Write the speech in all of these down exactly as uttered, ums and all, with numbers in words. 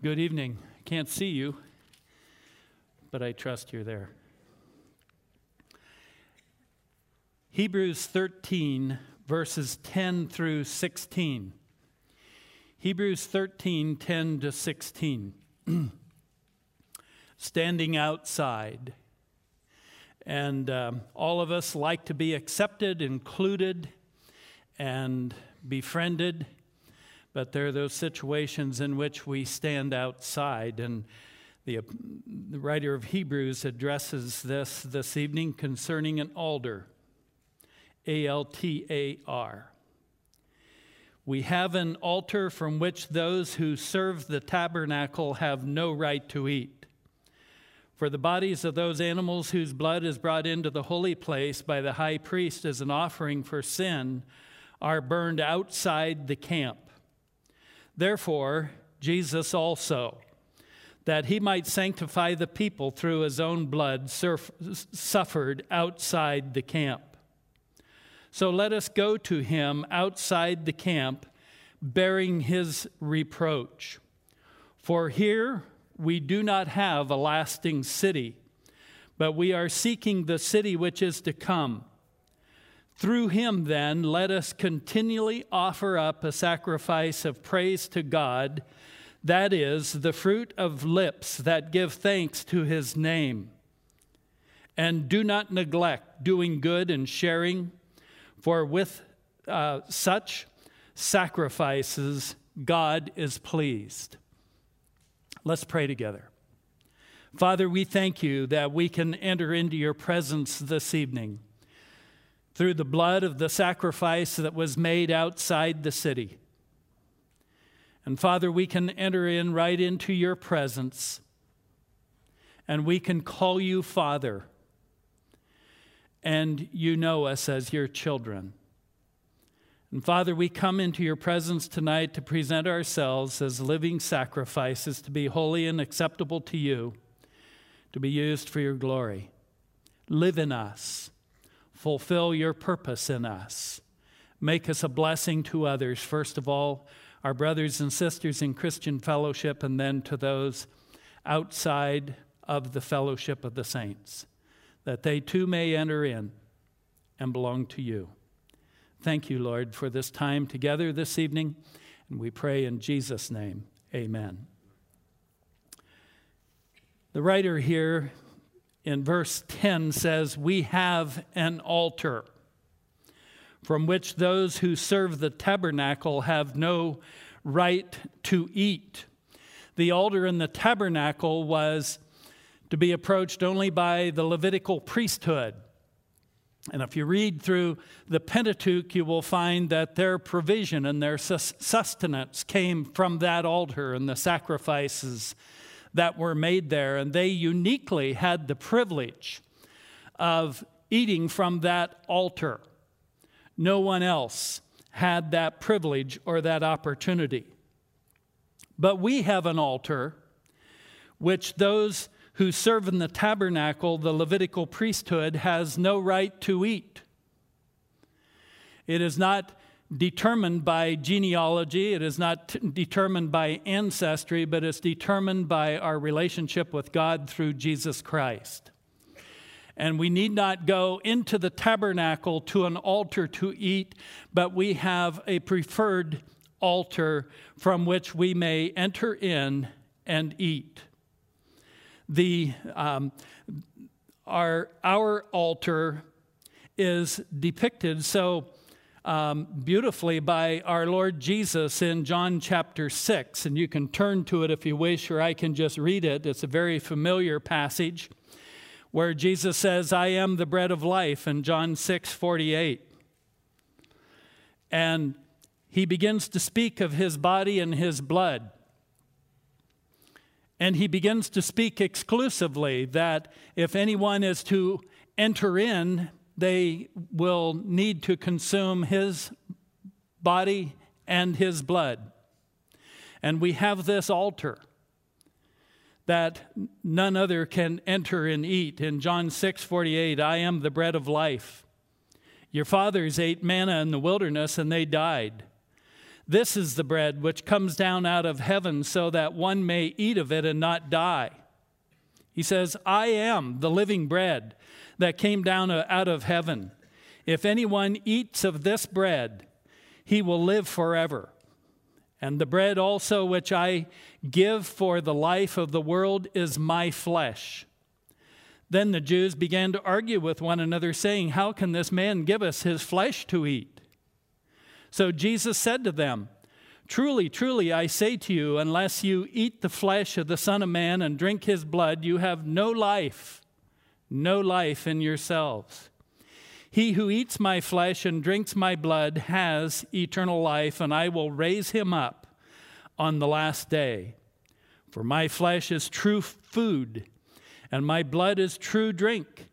Good evening. Can't see you, but I trust you're there. Hebrews thirteen, verses ten through sixteen. Hebrews thirteen, ten to sixteen. Standing outside. And um, all of us like to be accepted, included, and befriended. But there are those situations in which we stand outside, and the, the writer of Hebrews addresses this this evening concerning an altar, A L T A R. We have an altar from which those who serve the tabernacle have no right to eat. For the bodies of those animals whose blood is brought into the holy place by the high priest as an offering for sin are burned outside the camp. Therefore, Jesus also, that he might sanctify the people through his own blood, surf, suffered outside the camp. So let us go to him outside the camp, bearing his reproach. For here we do not have a lasting city, but we are seeking the city which is to come. Through him, then, let us continually offer up a sacrifice of praise to God, that is, the fruit of lips that give thanks to his name. And do not neglect doing good and sharing, for with uh, such sacrifices God is pleased. Let's pray together. Father, we thank you that we can enter into your presence this evening through the blood of the sacrifice that was made outside the city. And Father, we can enter in right into your presence, and we can call you Father, and you know us as your children. And Father, we come into your presence tonight to present ourselves as living sacrifices to be holy and acceptable to you, to be used for your glory. Live in us. Fulfill your purpose in us. Make us a blessing to others, first of all, our brothers and sisters in Christian fellowship, and then to those outside of the fellowship of the saints, that they too may enter in and belong to you. Thank you, Lord, for this time together this evening, and we pray in Jesus' name, amen. The writer here in verse ten says, we have an altar from which those who serve the tabernacle have no right to eat. The altar in the tabernacle was to be approached only by the Levitical priesthood. And if you read through the Pentateuch, you will find that their provision and their sustenance came from that altar and the sacrifices that were made there, and they uniquely had the privilege of eating from that altar. No one else had that privilege or that opportunity. But we have an altar which those who serve in the tabernacle, the Levitical priesthood, has no right to eat. It is not determined by genealogy, it is not t- determined by ancestry, but it's determined by our relationship with God through Jesus Christ. And we need not go into the tabernacle to an altar to eat, but we have a preferred altar from which we may enter in and eat. The um, our our altar is depicted so Um, beautifully by our Lord Jesus in John chapter six, and you can turn to it if you wish, or I can just read it. It's a very familiar passage where Jesus says, I am the bread of life, in John six forty-eight. And he begins to speak of his body and his blood. And he begins to speak exclusively that if anyone is to enter in, they will need to consume his body and his blood. And we have this altar that none other can enter and eat. In John six forty-eight, I am the bread of life. Your fathers ate manna in the wilderness and they died. This is the bread which comes down out of heaven so that one may eat of it and not die. He says, I am the living bread that came down out of heaven. If anyone eats of this bread, he will live forever. And the bread also which I give for the life of the world is my flesh. Then the Jews began to argue with one another, saying, how can this man give us his flesh to eat? So Jesus said to them, truly, truly, I say to you, unless you eat the flesh of the Son of Man and drink his blood, you have no life, no life in yourselves. He who eats my flesh and drinks my blood has eternal life, and I will raise him up on the last day. For my flesh is true food, and my blood is true drink.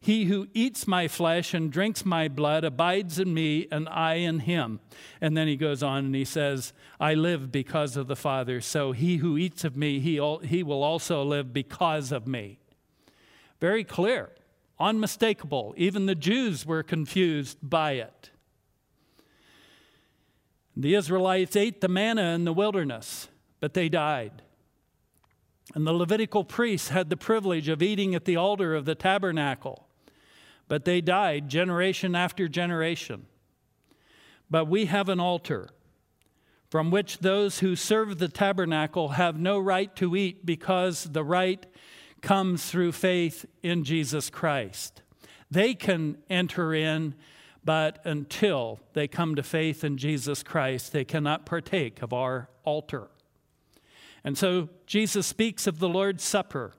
He who eats my flesh and drinks my blood abides in me, and I in him. And then he goes on and he says, I live because of the Father. So he who eats of me, he, he will also live because of me. Very clear, unmistakable. Even the Jews were confused by it. The Israelites ate the manna in the wilderness, but they died. And the Levitical priests had the privilege of eating at the altar of the tabernacle, but they died generation after generation. But we have an altar from which those who serve the tabernacle have no right to eat, because the right comes through faith in Jesus Christ. They can enter in, but until they come to faith in Jesus Christ, they cannot partake of our altar. And so Jesus speaks of the Lord's Supper,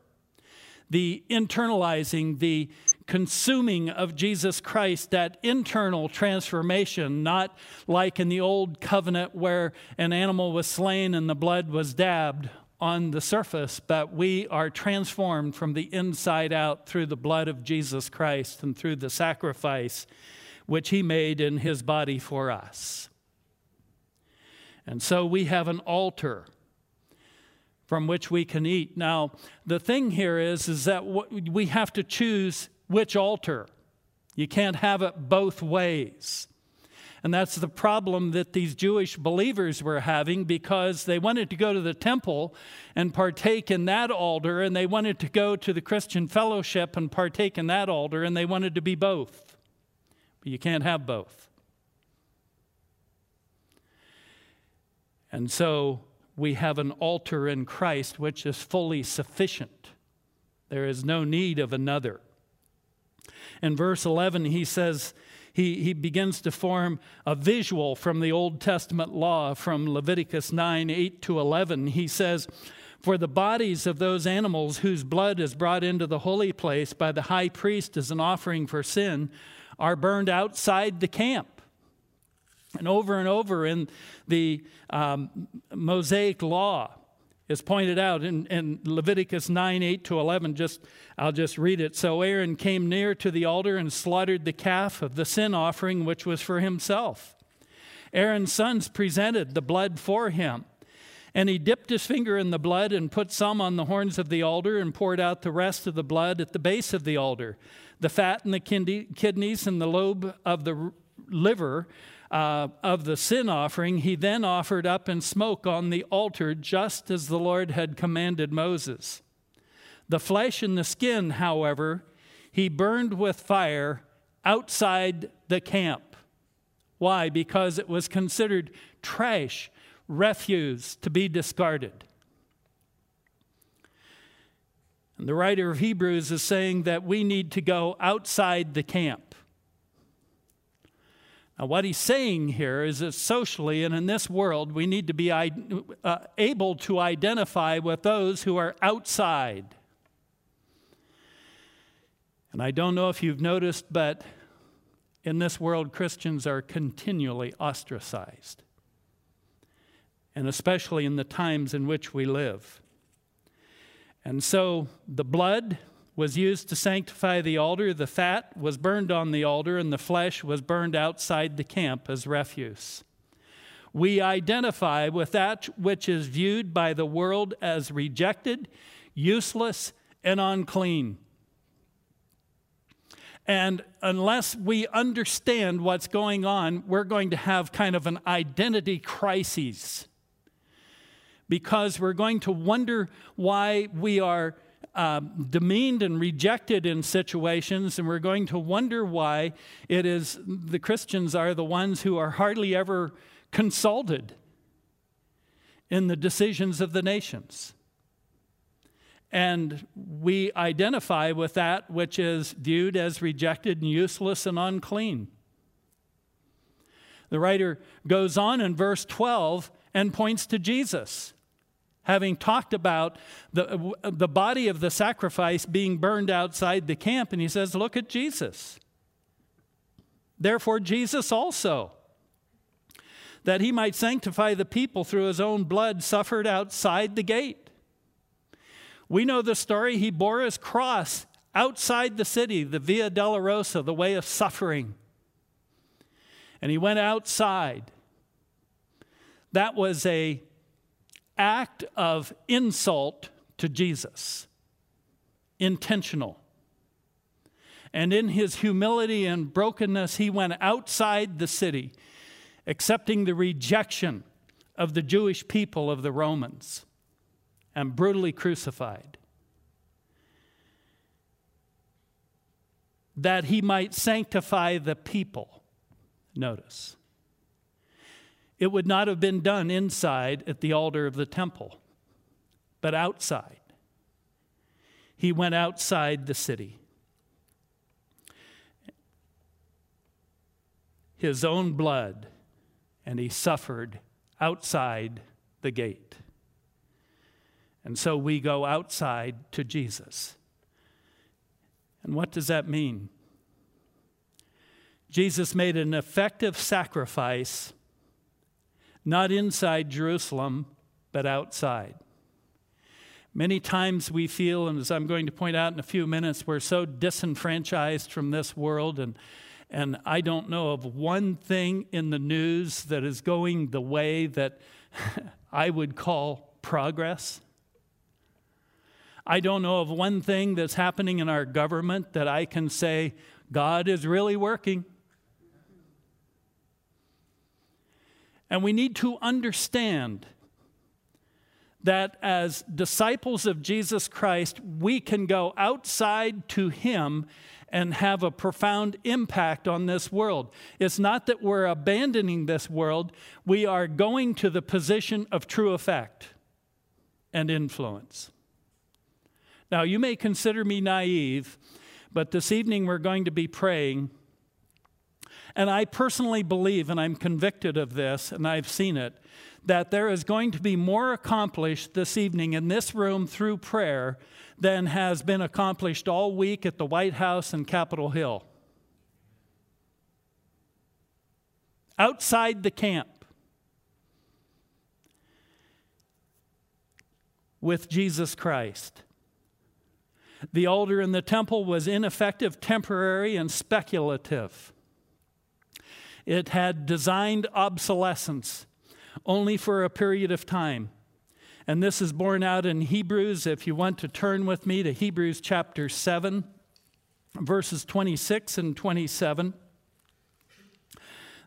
the internalizing, the consuming of Jesus Christ, that internal transformation, not like in the old covenant where an animal was slain and the blood was dabbed on the surface, but we are transformed from the inside out through the blood of Jesus Christ and through the sacrifice which he made in his body for us. And so we have an altar from which we can eat. Now, the thing here is, is that we have to choose which altar. You can't have it both ways. And that's the problem that these Jewish believers were having, because they wanted to go to the temple and partake in that altar, and they wanted to go to the Christian fellowship and partake in that altar, and they wanted to be both. But you can't have both. And so we have an altar in Christ which is fully sufficient. There is no need of another. In verse eleven, he says, he, he begins to form a visual from the Old Testament law, from Leviticus nine, eight to eleven. He says, for the bodies of those animals whose blood is brought into the holy place by the high priest as an offering for sin are burned outside the camp. And over and over in the um, Mosaic law is pointed out in, in Leviticus nine, eight to eleven. Just, I'll just read it. So Aaron came near to the altar and slaughtered the calf of the sin offering, which was for himself. Aaron's sons presented the blood for him. And he dipped his finger in the blood and put some on the horns of the altar and poured out the rest of the blood at the base of the altar. The fat and the kidneys and the lobe of the liver Uh, of the sin offering, he then offered up in smoke on the altar, just as the Lord had commanded Moses. The flesh and the skin, however, he burned with fire outside the camp. Why? Because it was considered trash, refuse to be discarded. And the writer of Hebrews is saying that we need to go outside the camp. Now, what he's saying here is that socially and in this world, we need to be uh, able to identify with those who are outside. And I don't know if you've noticed, but in this world, Christians are continually ostracized, and especially in the times in which we live. And so the blood was used to sanctify the altar, the fat was burned on the altar, and the flesh was burned outside the camp as refuse. We identify with that which is viewed by the world as rejected, useless, and unclean. And unless we understand what's going on, we're going to have kind of an identity crisis, because we're going to wonder why we are um, demeaned and rejected in situations, and we're going to wonder why it is the Christians are the ones who are hardly ever consulted in the decisions of the nations. And we identify with that which is viewed as rejected and useless and unclean. The writer goes on in verse twelve and points to Jesus, having talked about the, the body of the sacrifice being burned outside the camp. And he says, look at Jesus. Therefore, Jesus also, that he might sanctify the people through his own blood, suffered outside the gate. We know the story. He bore his cross outside the city, the Via Dolorosa, the way of suffering. And he went outside. That was an act of insult to Jesus, intentional. And in his humility and brokenness, he went outside the city, accepting the rejection of the Jewish people, of the Romans, and brutally crucified, that he might sanctify the people. Notice, it would not have been done inside at the altar of the temple, but outside. He went outside the city. His own blood, and he suffered outside the gate. And so we go outside to Jesus. And what does that mean? Jesus made an effective sacrifice, not inside Jerusalem, but outside. Many times we feel, and as I'm going to point out in a few minutes, we're so disenfranchised from this world, and and I don't know of one thing in the news that is going the way that I would call progress. I don't know of one thing that's happening in our government that I can say, God is really working. And we need to understand that as disciples of Jesus Christ, we can go outside to him and have a profound impact on this world. It's not that we're abandoning this world. We are going to the position of true effect and influence. Now, you may consider me naive, but this evening we're going to be praying. And I personally believe, and I'm convicted of this, and I've seen it, that there is going to be more accomplished this evening in this room through prayer than has been accomplished all week at the White House and Capitol Hill. Outside the camp, with Jesus Christ. The altar in the temple was ineffective, temporary, and speculative. It had designed obsolescence only for a period of time. And this is borne out in Hebrews. If you want to turn with me to Hebrews chapter seven, verses twenty-six and twenty-seven.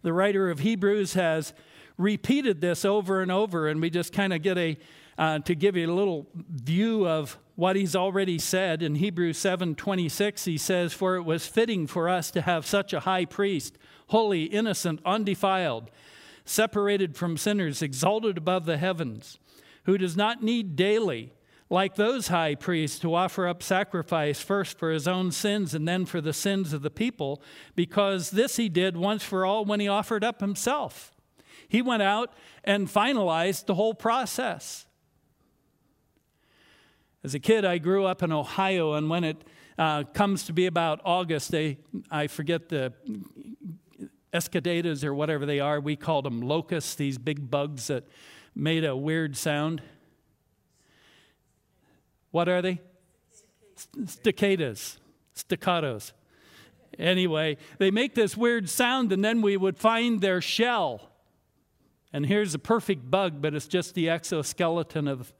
The writer of Hebrews has repeated this over and over, and we just kind of get a, uh, to give you a little view of what he's already said in Hebrews seven twenty-six. He says, for it was fitting for us to have such a high priest, holy, innocent, undefiled, separated from sinners, exalted above the heavens, who does not need daily, like those high priests, to offer up sacrifice first for his own sins and then for the sins of the people, because this he did once for all when he offered up himself. He went out and finalized the whole process. As a kid, I grew up in Ohio, and when it uh, comes to be about August, they, I forget the escadetas or whatever they are. We called them locusts, these big bugs that made a weird sound. What are they? Staccatas, staccatos. Anyway, they make this weird sound, and then we would find their shell. And here's a perfect bug, but it's just the exoskeleton of,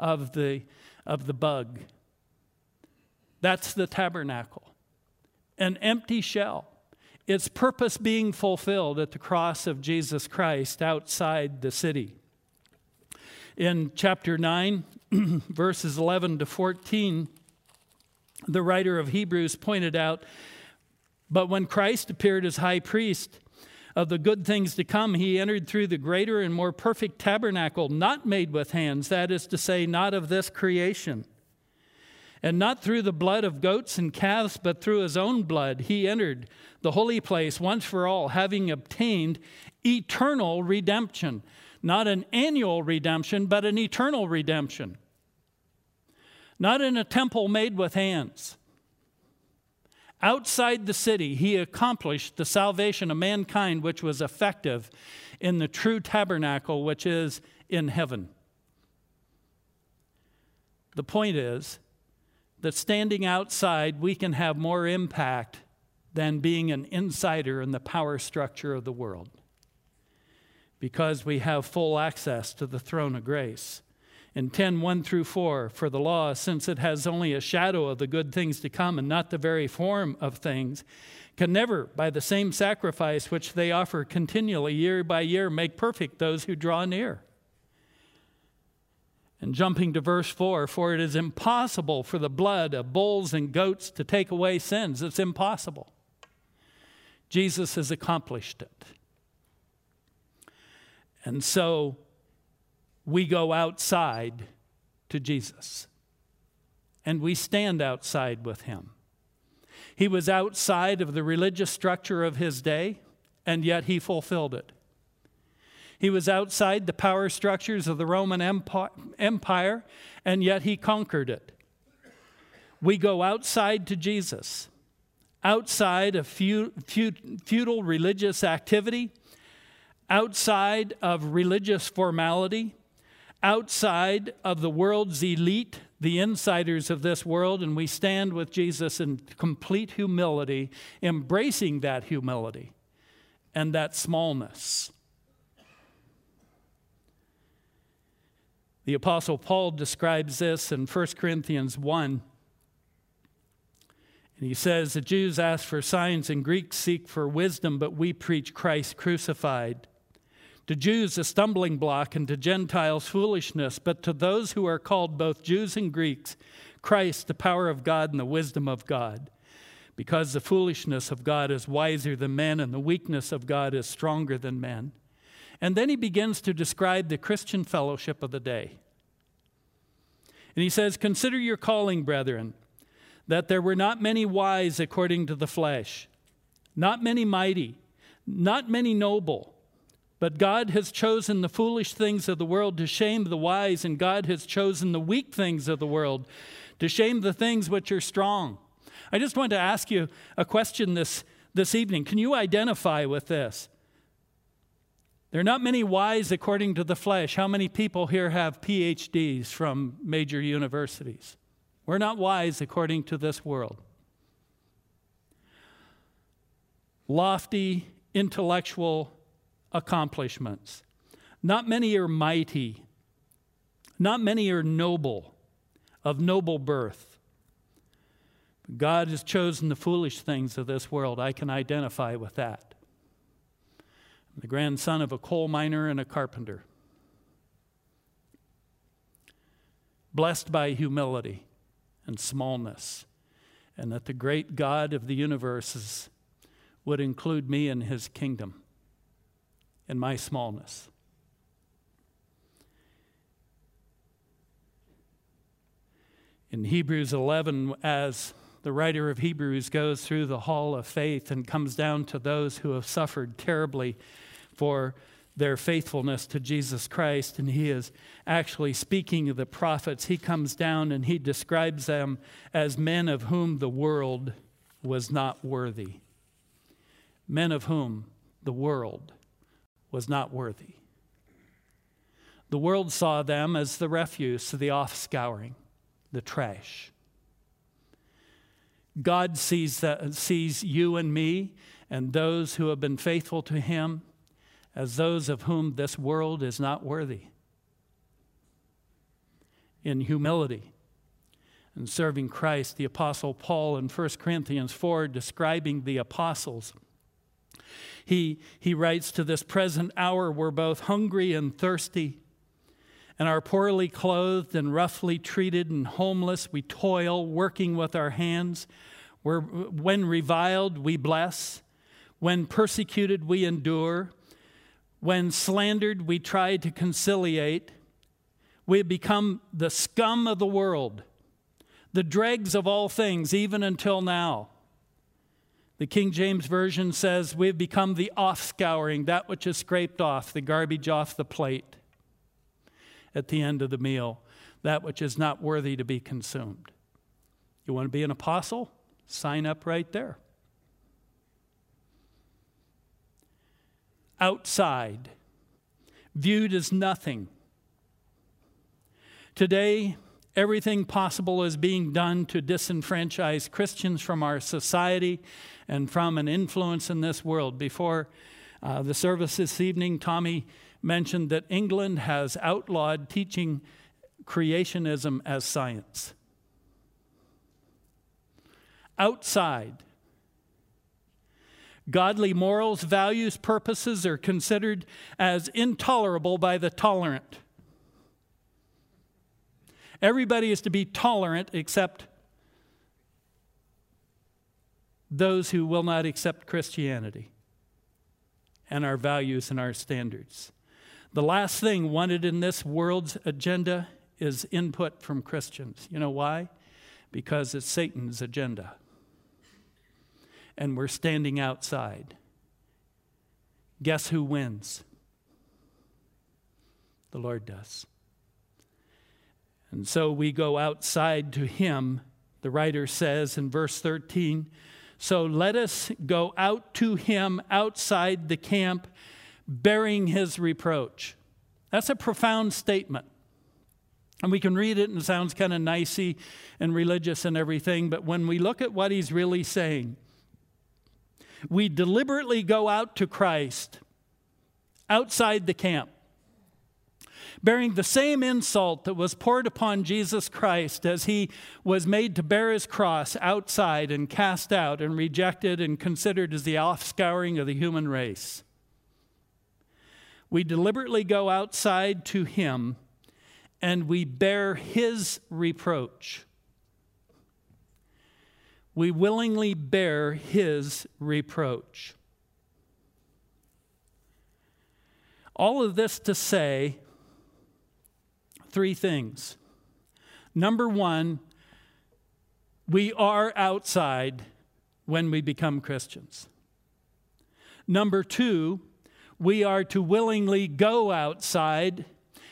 of the... of the bug. That's the tabernacle. an empty shell, its purpose being fulfilled at the cross of Jesus Christ outside the city. In chapter nine, verses eleven to fourteen, the writer of Hebrews pointed out, "But when Christ appeared as high priest of the good things to come, he entered through the greater and more perfect tabernacle, not made with hands, that is to say, not of this creation. And not through the blood of goats and calves, but through his own blood, he entered the holy place once for all, having obtained eternal redemption." Not an annual redemption, but an eternal redemption. Not in a temple made with hands. Outside the city, he accomplished the salvation of mankind, which was effective in the true tabernacle, which is in heaven. The point is that standing outside, we can have more impact than being an insider in the power structure of the world, because we have full access to the throne of grace. In ten, one through four, "For the law, since it has only a shadow of the good things to come and not the very form of things, can never, by the same sacrifice which they offer continually year by year, make perfect those who draw near." And jumping to verse four, "For it is impossible for the blood of bulls and goats to take away sins." It's impossible. Jesus has accomplished it. And so we go outside to Jesus, and we stand outside with him. He was outside of the religious structure of his day, and yet he fulfilled it. He was outside the power structures of the Roman Empire, and yet he conquered it. We go outside to Jesus, outside of feudal religious activity, outside of religious formality, outside of the world's elite, the insiders of this world, and we stand with Jesus in complete humility, embracing that humility and that smallness. The Apostle Paul describes this in First Corinthians one. And he says, "The Jews ask for signs and Greeks seek for wisdom, but we preach Christ crucified. To Jews a stumbling block, and to Gentiles foolishness, but to those who are called both Jews and Greeks, Christ the power of God and the wisdom of God. Because the foolishness of God is wiser than men, and the weakness of God is stronger than men." And then he begins to describe the Christian fellowship of the day. And he says, "Consider your calling, brethren, that there were not many wise according to the flesh, not many mighty, not many noble. But God has chosen the foolish things of the world to shame the wise, and God has chosen the weak things of the world to shame the things which are strong." I just want to ask you a question this, this evening. Can you identify with this? There are not many wise according to the flesh. How many people here have P H Ds from major universities? We're not wise according to this world. Lofty, intellectual accomplishments. Not many are mighty. Not many are noble, of noble birth. But God has chosen the foolish things of this world. I can identify with that. I'm the grandson of a coal miner and a carpenter. Blessed by humility and smallness, and that the great God of the universes would include me in his kingdom, in my smallness. In Hebrews eleven, as the writer of Hebrews goes through the hall of faith and comes down to those who have suffered terribly for their faithfulness to Jesus Christ, and he is actually speaking of the prophets, he comes down and he describes them as men of whom the world was not worthy. Men of whom the world was not worthy. The world saw them as the refuse, the off-scouring, the trash. God sees, that, sees you and me and those who have been faithful to him as those of whom this world is not worthy. In humility and serving Christ. The Apostle Paul in First Corinthians four, describing the apostles, he, he writes, to this present hour we're both hungry and thirsty, and are poorly clothed and roughly treated and homeless. We toil, working with our hands. We're, when reviled, we bless. When persecuted, we endure. When slandered, we try to conciliate. We have become the scum of the world, the dregs of all things, even until now. The King James Version says, we have become the off-scouring, that which is scraped off, the garbage off the plate at the end of the meal, that which is not worthy to be consumed. You want to be an apostle? Sign up right there. Outside, viewed as nothing. Today, everything possible is being done to disenfranchise Christians from our society and from an influence in this world. Before uh, the service this evening, Tommy mentioned that England has outlawed teaching creationism as science. Outside, godly morals, values, purposes are considered as intolerable by the tolerant. Everybody is to be tolerant except those who will not accept Christianity and our values and our standards. The last thing wanted in this world's agenda is input from Christians. You know why? Because it's Satan's agenda. And we're standing outside. Guess who wins? The Lord does. And so we go outside to him. The writer says in verse thirteen, so let us go out to him outside the camp, bearing his reproach. That's a profound statement. And we can read it and it sounds kind of nicey and religious and everything, but when we look at what he's really saying, we deliberately go out to Christ, outside the camp, bearing the same insult that was poured upon Jesus Christ as he was made to bear his cross outside and cast out and rejected and considered as the offscouring of the human race. We deliberately go outside to him and we bear his reproach. We willingly bear his reproach. All of this to say three things. Number one, we are outside when we become Christians. Number two, we are to willingly go outside.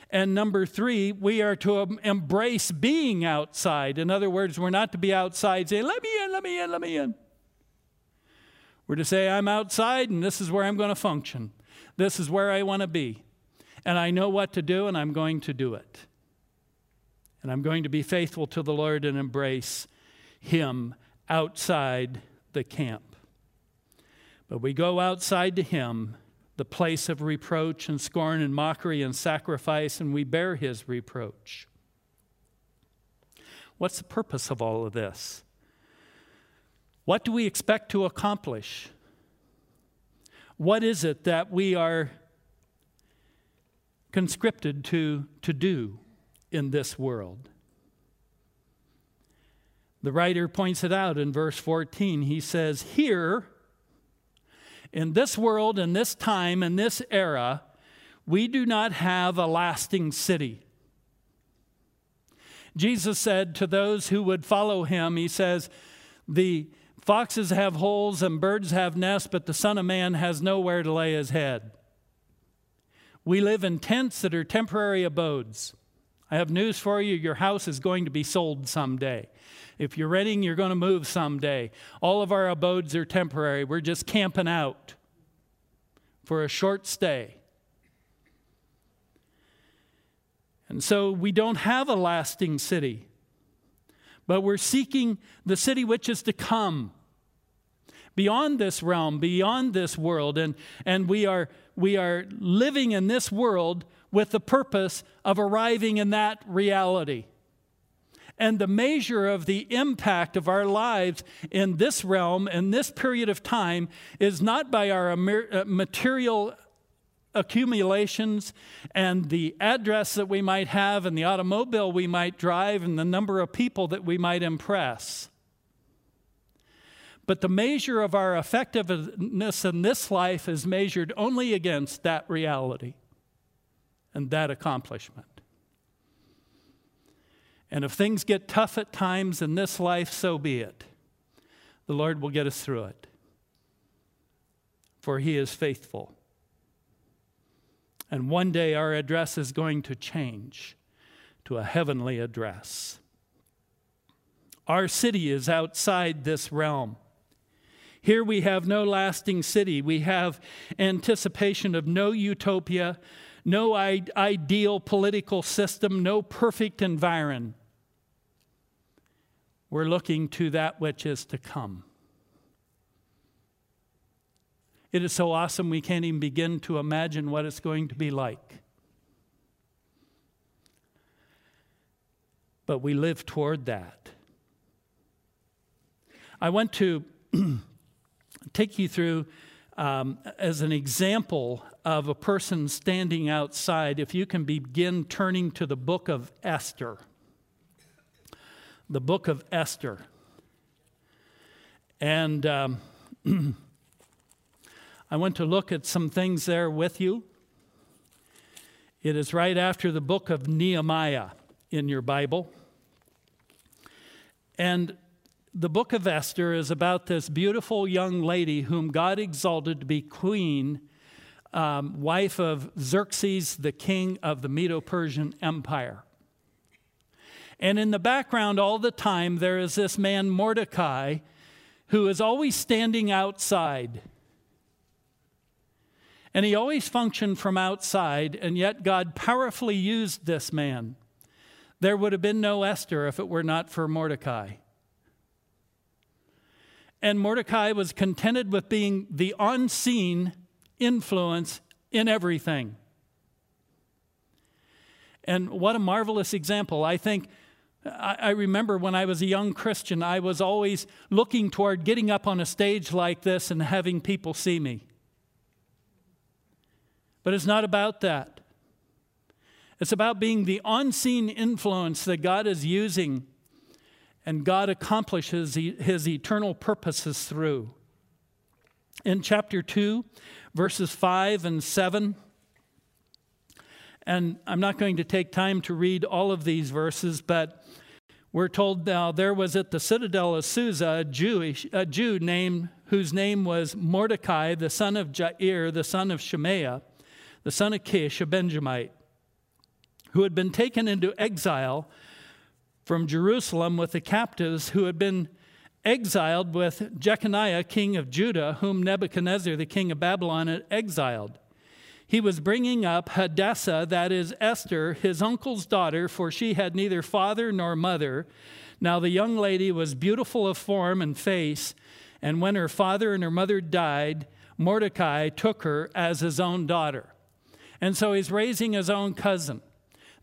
And number three, we are to embrace being outside. In other words, we're not to be outside saying, let me in, let me in, let me in. We're to say, I'm outside and this is where I'm going to function. This is where I want to be. And I know what to do and I'm going to do it. And I'm going to be faithful to the Lord and embrace him outside the camp. But we go outside to him, the place of reproach and scorn and mockery and sacrifice, and we bear his reproach. What's the purpose of all of this? What do we expect to accomplish? What is it that we are conscripted to, to do in this world? The writer points it out in verse fourteen. He says, here, in this world, in this time, in this era, we do not have a lasting city. Jesus said to those who would follow him, he says, the foxes have holes and birds have nests, but the Son of Man has nowhere to lay his head. We live in tents that are temporary abodes. I have news for you. Your house is going to be sold someday. If you're renting, you're going to move someday. All of our abodes are temporary. We're just camping out for a short stay. And so we don't have a lasting city, but we're seeking the city which is to come beyond this realm, beyond this world. And, and we are, we are living in this world with the purpose of arriving in that reality. and the measure of the impact of our lives in this realm, in this period of time, is not by our material accumulations and the address that we might have and the automobile we might drive and the number of people that we might impress. But the measure of our effectiveness in this life is measured only against that reality and that accomplishment. And if things get tough at times in this life, so be it. The Lord will get us through it, for He is faithful. And one day our address is going to change to a heavenly address. Our city is outside this realm. Here we have no lasting city. We have anticipation of no utopia, no ideal political system, no perfect environment. We're looking to that which is to come. It is so awesome we can't even begin to imagine what it's going to be like. But we live toward that. I want to take you through um, as an example of a person standing outside. If you can begin turning to the book of Esther. The book of Esther. And Um, I want to look at some things there with you. It is right after the book of Nehemiah in your Bible. And the book of Esther is about this beautiful young lady whom God exalted to be queen, um, wife of Xerxes, the king of the Medo-Persian Empire. And in the background all the time, there is this man Mordecai, who is always standing outside. And he always functioned from outside, and yet God powerfully used this man. There would have been no Esther if it were not for Mordecai. And Mordecai was contented with being the unseen influence in everything. And what a marvelous example. I think, I remember when I was a young Christian, I was always looking toward getting up on a stage like this and having people see me. But it's not about that. It's about being the unseen influence that God is using, and God accomplishes His eternal purposes through. In chapter two, verses five and seven, and I'm not going to take time to read all of these verses, but we're told, now there was at the citadel of Susa a, Jewish, a Jew named, whose name was Mordecai, the son of Jair, the son of Shemaiah, the son of Kish, a Benjamite, who had been taken into exile from Jerusalem with the captives, who had been exiled with Jeconiah, king of Judah, whom Nebuchadnezzar, the king of Babylon, had exiled. He was bringing up Hadassah, that is Esther, his uncle's daughter, for she had neither father nor mother. Now the young lady was beautiful of form and face, and when her father and her mother died, Mordecai took her as his own daughter. And so he's raising his own cousin.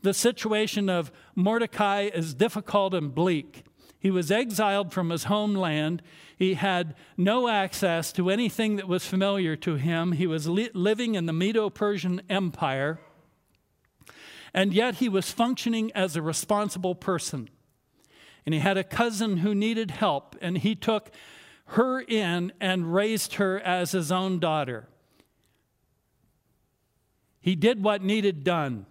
The situation of Mordecai is difficult and bleak. He was exiled from his homeland. He had no access to anything that was familiar to him. He was li- living in the Medo-Persian Empire. And yet he was functioning as a responsible person. And he had a cousin who needed help, and he took her in and raised her as his own daughter. He did what needed done.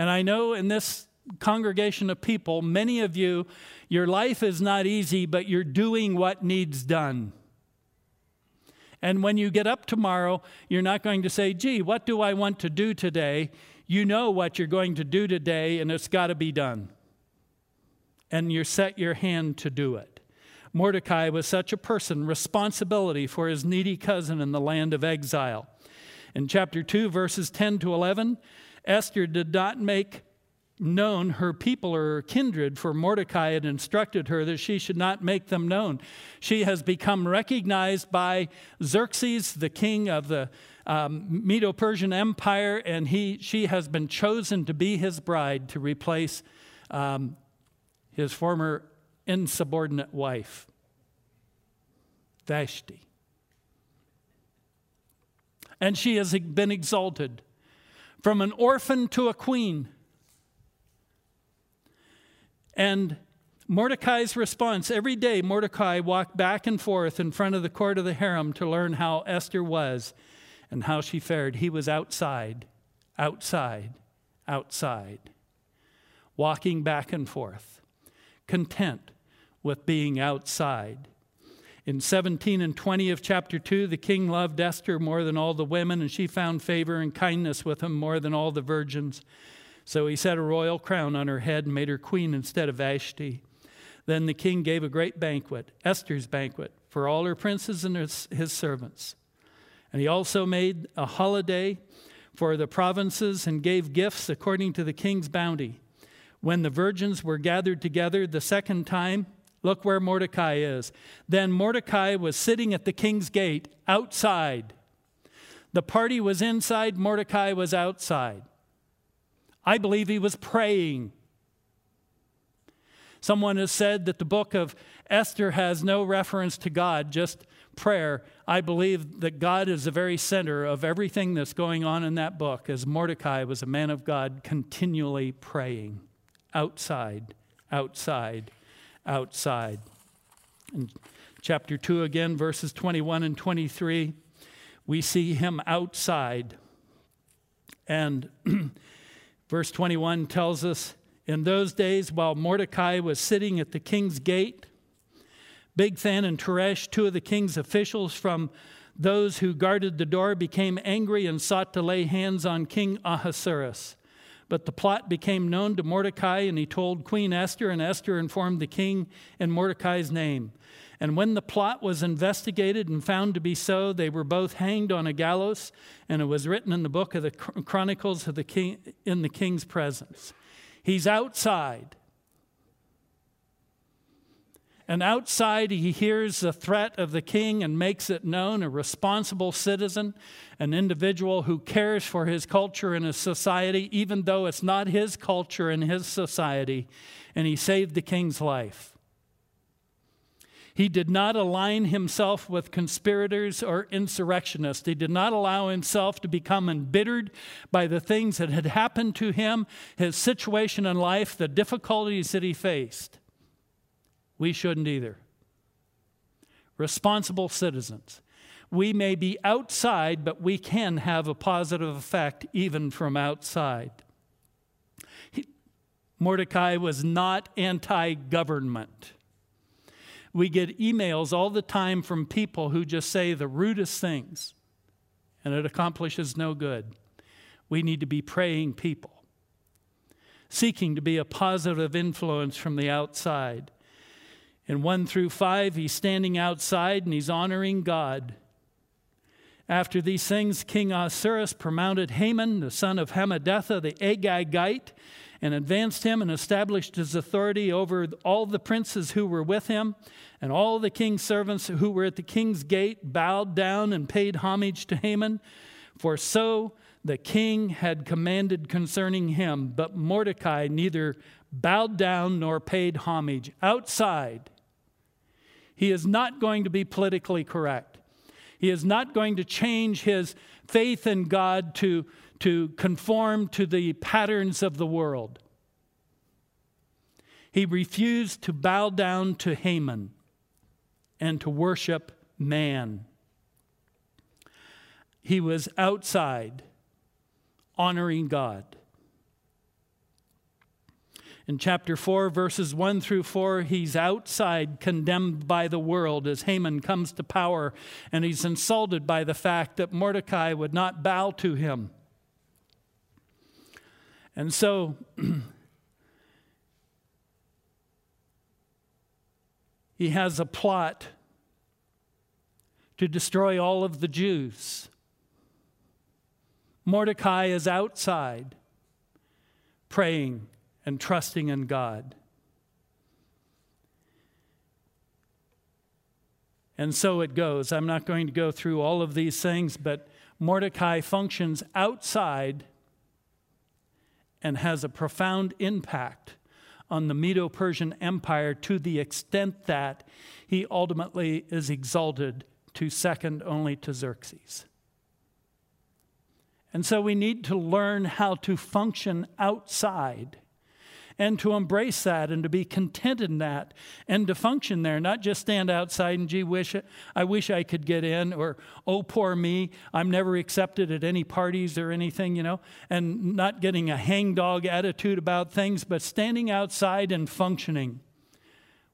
And I know in this congregation of people, many of you, your life is not easy, but you're doing what needs done. And when you get up tomorrow, you're not going to say, gee, what do I want to do today? You know what you're going to do today, and it's got to be done. And you set your hand to do it. Mordecai was such a person, responsibility for his needy cousin in the land of exile. In chapter two, verses ten to eleven, Esther did not make known her people or her kindred, for Mordecai had instructed her that she should not make them known. She has become recognized by Xerxes, the king of the um, Medo-Persian Empire, and he, she has been chosen to be his bride to replace um, his former insubordinate wife, Vashti. And she has been exalted from an orphan to a queen. And Mordecai's response, every day Mordecai walked back and forth in front of the court of the harem to learn how Esther was and how she fared. He was outside, outside, outside, walking back and forth, content with being outside. In seventeen and twenty of chapter two, the king loved Esther more than all the women, and she found favor and kindness with him more than all the virgins. So he set a royal crown on her head and made her queen instead of Vashti. Then the king gave a great banquet, Esther's banquet, for all her princes and his, his servants. And he also made a holiday for the provinces and gave gifts according to the king's bounty. When the virgins were gathered together the second time, look where Mordecai is. Then Mordecai was sitting at the king's gate outside. The party was inside. Mordecai was outside. I believe he was praying. Someone has said that the book of Esther has no reference to God, just prayer. I believe that God is the very center of everything that's going on in that book, as Mordecai was a man of God continually praying outside, outside, outside. In chapter two again, verses twenty-one and twenty-three, we see him outside. And verse twenty-one tells us, in those days while Mordecai was sitting at the king's gate, Bigthan and Teresh, two of the king's officials from those who guarded the door, became angry and sought to lay hands on King Ahasuerus. But the plot became known to Mordecai, and he told Queen Esther, and Esther informed the king in Mordecai's name. And when the plot was investigated and found to be so, they were both hanged on a gallows, and it was written in the book of the Chronicles of the king, in the king's presence. He's outside. And outside he hears the threat of the king and makes it known, a responsible citizen, an individual who cares for his culture and his society, even though it's not his culture and his society, and he saved the king's life. He did not align himself with conspirators or insurrectionists. He did not allow himself to become embittered by the things that had happened to him, his situation in life, the difficulties that he faced. We shouldn't either. Responsible citizens. We may be outside, but we can have a positive effect even from outside. He, Mordecai was not anti-government. We get emails all the time from people who just say the rudest things, and it accomplishes no good. We need to be praying people, seeking to be a positive influence from the outside. In one through five, he's standing outside and he's honoring God. After these things, King Ahasuerus promoted Haman, the son of Hammedatha, the Agagite, and advanced him and established his authority over all the princes who were with him. And all the king's servants who were at the king's gate bowed down and paid homage to Haman. For so the king had commanded concerning him. But Mordecai neither bowed down nor paid homage. Outside, he is not going to be politically correct. He is not going to change his faith in God to to conform to the patterns of the world. He refused to bow down to Haman and to worship man. He was outside, honoring God. In chapter four, verses one through four, he's outside, condemned by the world as Haman comes to power, and he's insulted by the fact that Mordecai would not bow to him. And so he has a plot to destroy all of the Jews. Mordecai is outside praying and trusting in God. And so it goes. I'm not going to go through all of these things, but Mordecai functions outside and has a profound impact on the Medo-Persian Empire to the extent that he ultimately is exalted to second only to Xerxes. And so we need to learn how to function outside and to embrace that and to be content in that and to function there, not just stand outside and, gee, wish it, I wish I could get in, or, oh, poor me, I'm never accepted at any parties or anything, you know, and not getting a hangdog attitude about things, but standing outside and functioning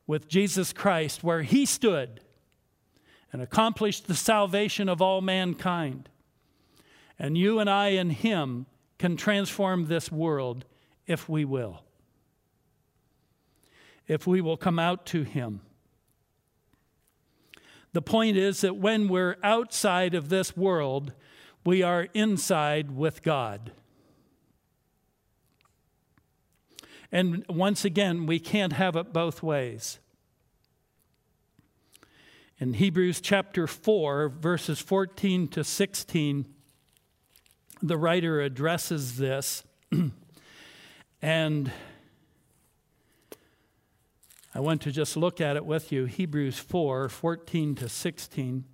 with Jesus Christ where he stood and accomplished the salvation of all mankind. And you and I and him can transform this world if we will. If we will come out to him. The point is that when we're outside of this world, we are inside with God. And once again, we can't have it both ways. In Hebrews chapter four, verses fourteen to sixteen, the writer addresses this, and I want to just look at it with you. Hebrews four, fourteen to sixteen.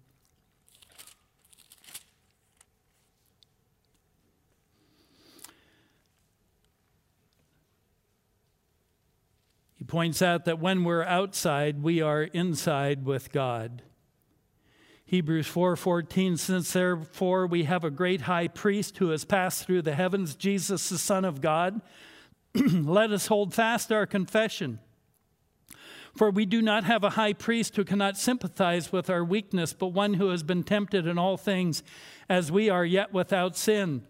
He points out that when we're outside, we are inside with God. Hebrews four, fourteen, since therefore we have a great high priest who has passed through the heavens, Jesus the Son of God, let us hold fast our confession. For we do not have a high priest who cannot sympathize with our weakness, but one who has been tempted in all things as we are, yet without sin.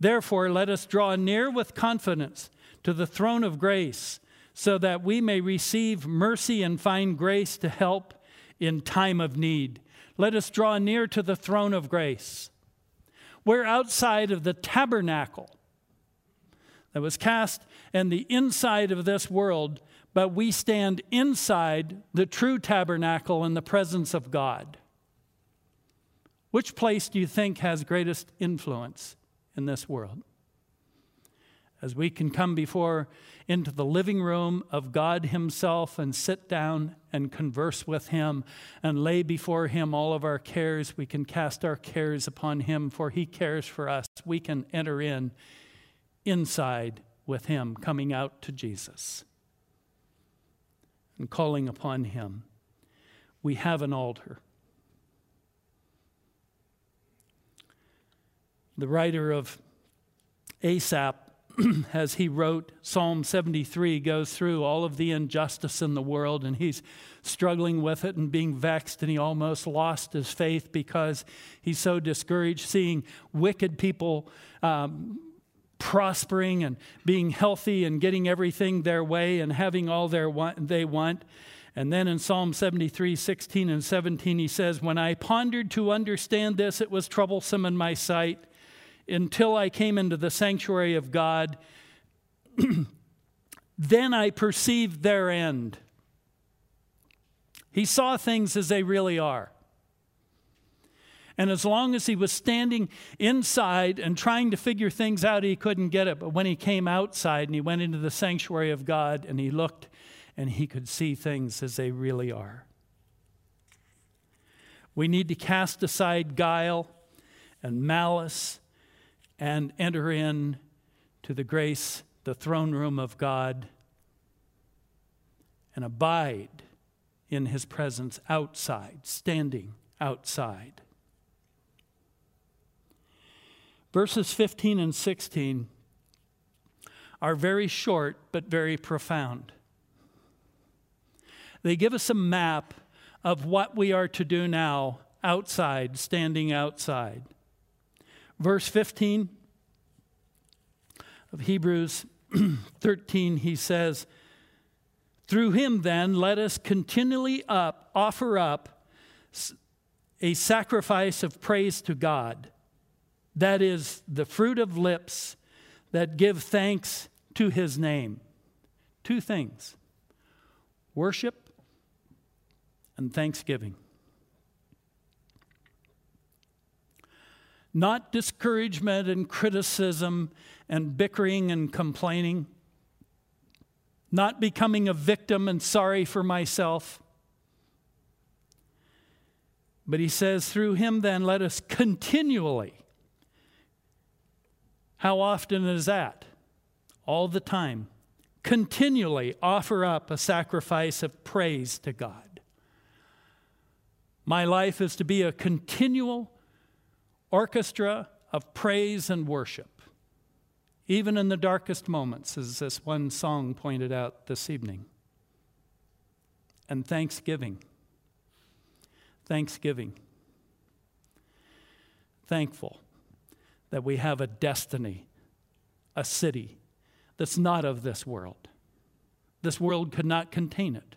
Therefore, let us draw near with confidence to the throne of grace, so that we may receive mercy and find grace to help in time of need. Let us draw near to the throne of grace. We're outside of the tabernacle that was cast in the inside of this world, but we stand inside the true tabernacle in the presence of God. Which place do you think has greatest influence in this world? As we can come before into the living room of God himself and sit down and converse with him and lay before him all of our cares, we can cast our cares upon him, for he cares for us. We can enter in inside with him, coming out to Jesus and calling upon him. We have an altar. The writer of Asaph, as he wrote Psalm seventy-three, goes through all of the injustice in the world, and he's struggling with it and being vexed, and he almost lost his faith because he's so discouraged seeing wicked people um, prospering and being healthy and getting everything their way and having all their want, they want. And then in Psalm seventy-three, sixteen and seventeen, he says, when I pondered to understand this, it was troublesome in my sight until I came into the sanctuary of God. Then I perceived their end. He saw things as they really are. And as long as he was standing inside and trying to figure things out, he couldn't get it. But when he came outside and he went into the sanctuary of God and he looked, and he could see things as they really are. We need to cast aside guile and malice and enter in to the grace, the throne room of God, and abide in his presence outside, standing outside. Verses fifteen and sixteen are very short but very profound. They give us a map of what we are to do now outside, standing outside. Verse fifteen of Hebrews thirteen, he says, through him then let us continually up, offer up a sacrifice of praise to God. That is the fruit of lips that give thanks to his name. Two things: worship and thanksgiving. Not discouragement and criticism and bickering and complaining. not becoming a victim and sorry for myself. But he says, through him then let us continually. How often is that? All the time. Continually offer up a sacrifice of praise to God. My life is to be a continual orchestra of praise and worship. Even in the darkest moments, as this one song pointed out this evening. And thanksgiving. Thanksgiving. Thankful that we have a destiny, a city that's not of this world. This world could not contain it.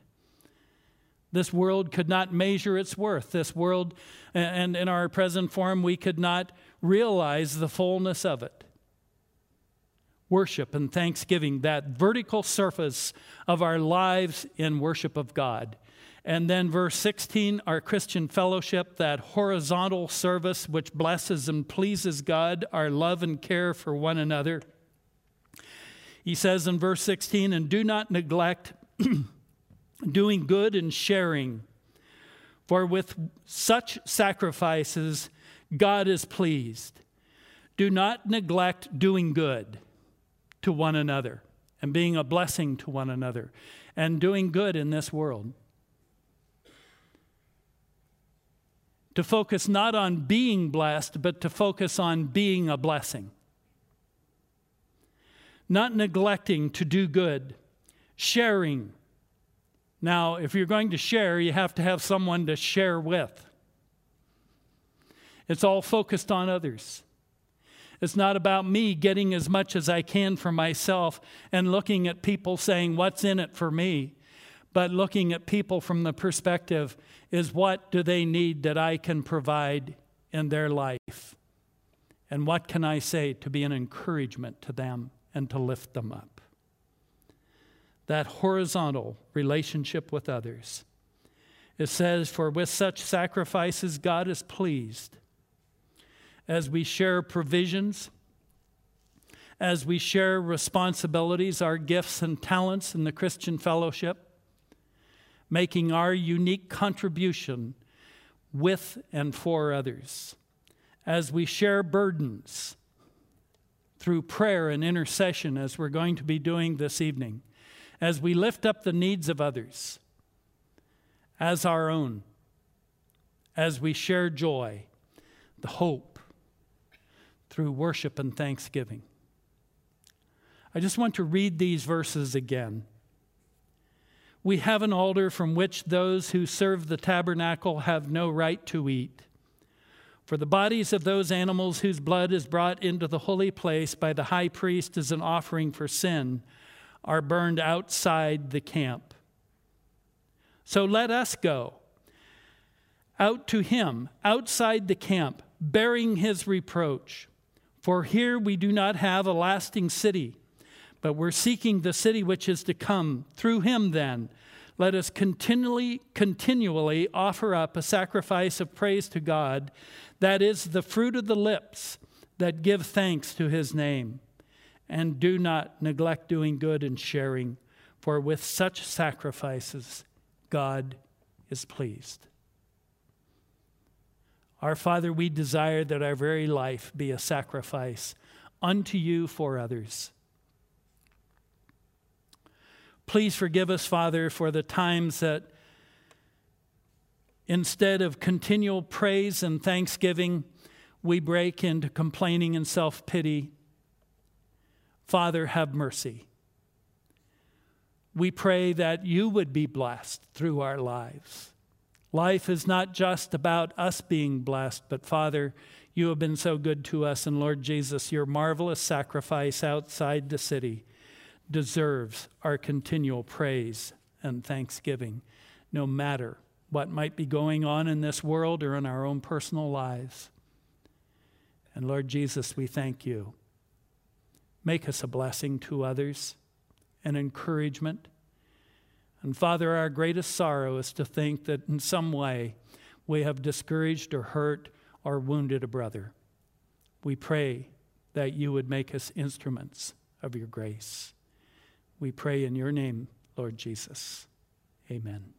This world could not measure its worth. This world, and in our present form, we could not realize the fullness of it. Worship and thanksgiving, that vertical surface of our lives in worship of God. And then verse sixteen, our Christian fellowship, that horizontal service which blesses and pleases God, our love and care for one another. He says in verse sixteen, and do not neglect doing good and sharing, for with such sacrifices God is pleased. Do not neglect doing good to one another and being a blessing to one another and doing good in this world. To focus not on being blessed, but to focus on being a blessing. Not neglecting to do good, sharing. Now, if you're going to share, you have to have someone to share with. It's all focused on others. It's not about me getting as much as I can for myself and looking at people saying, what's in it for me? But looking at people from the perspective is what do they need that I can provide in their life? And what can I say to be an encouragement to them and to lift them up? That horizontal relationship with others. It says, for with such sacrifices God is pleased. As we share provisions, as we share responsibilities, our gifts and talents in the Christian fellowship, making our unique contribution with and for others. As we share burdens through prayer and intercession, as we're going to be doing this evening, as we lift up the needs of others as our own, as we share joy, the hope, through worship and thanksgiving. I just want to read these verses again. We have an altar from which those who serve the tabernacle have no right to eat. For the bodies of those animals whose blood is brought into the holy place by the high priest as an offering for sin are burned outside the camp. So let us go out to him outside the camp, bearing his reproach. For here we do not have a lasting city, but we're seeking the city which is to come. Through him then, let us continually, continually offer up a sacrifice of praise to God, that is the fruit of the lips that give thanks to his name. And do not neglect doing good and sharing, for with such sacrifices God is pleased. Our Father, we desire that our very life be a sacrifice unto you for others. Please forgive us, Father, for the times that instead of continual praise and thanksgiving, we break into complaining and self-pity. Father, have mercy. We pray that you would be blessed through our lives. Life is not just about us being blessed, but Father, you have been so good to us, and Lord Jesus, your marvelous sacrifice outside the city deserves our continual praise and thanksgiving, no matter what might be going on in this world or in our own personal lives. And Lord Jesus, we thank you. Make us a blessing to others, an encouragement. And Father, our greatest sorrow is to think that in some way we have discouraged or hurt or wounded a brother. We pray that you would make us instruments of your grace. We pray in your name, Lord Jesus. Amen.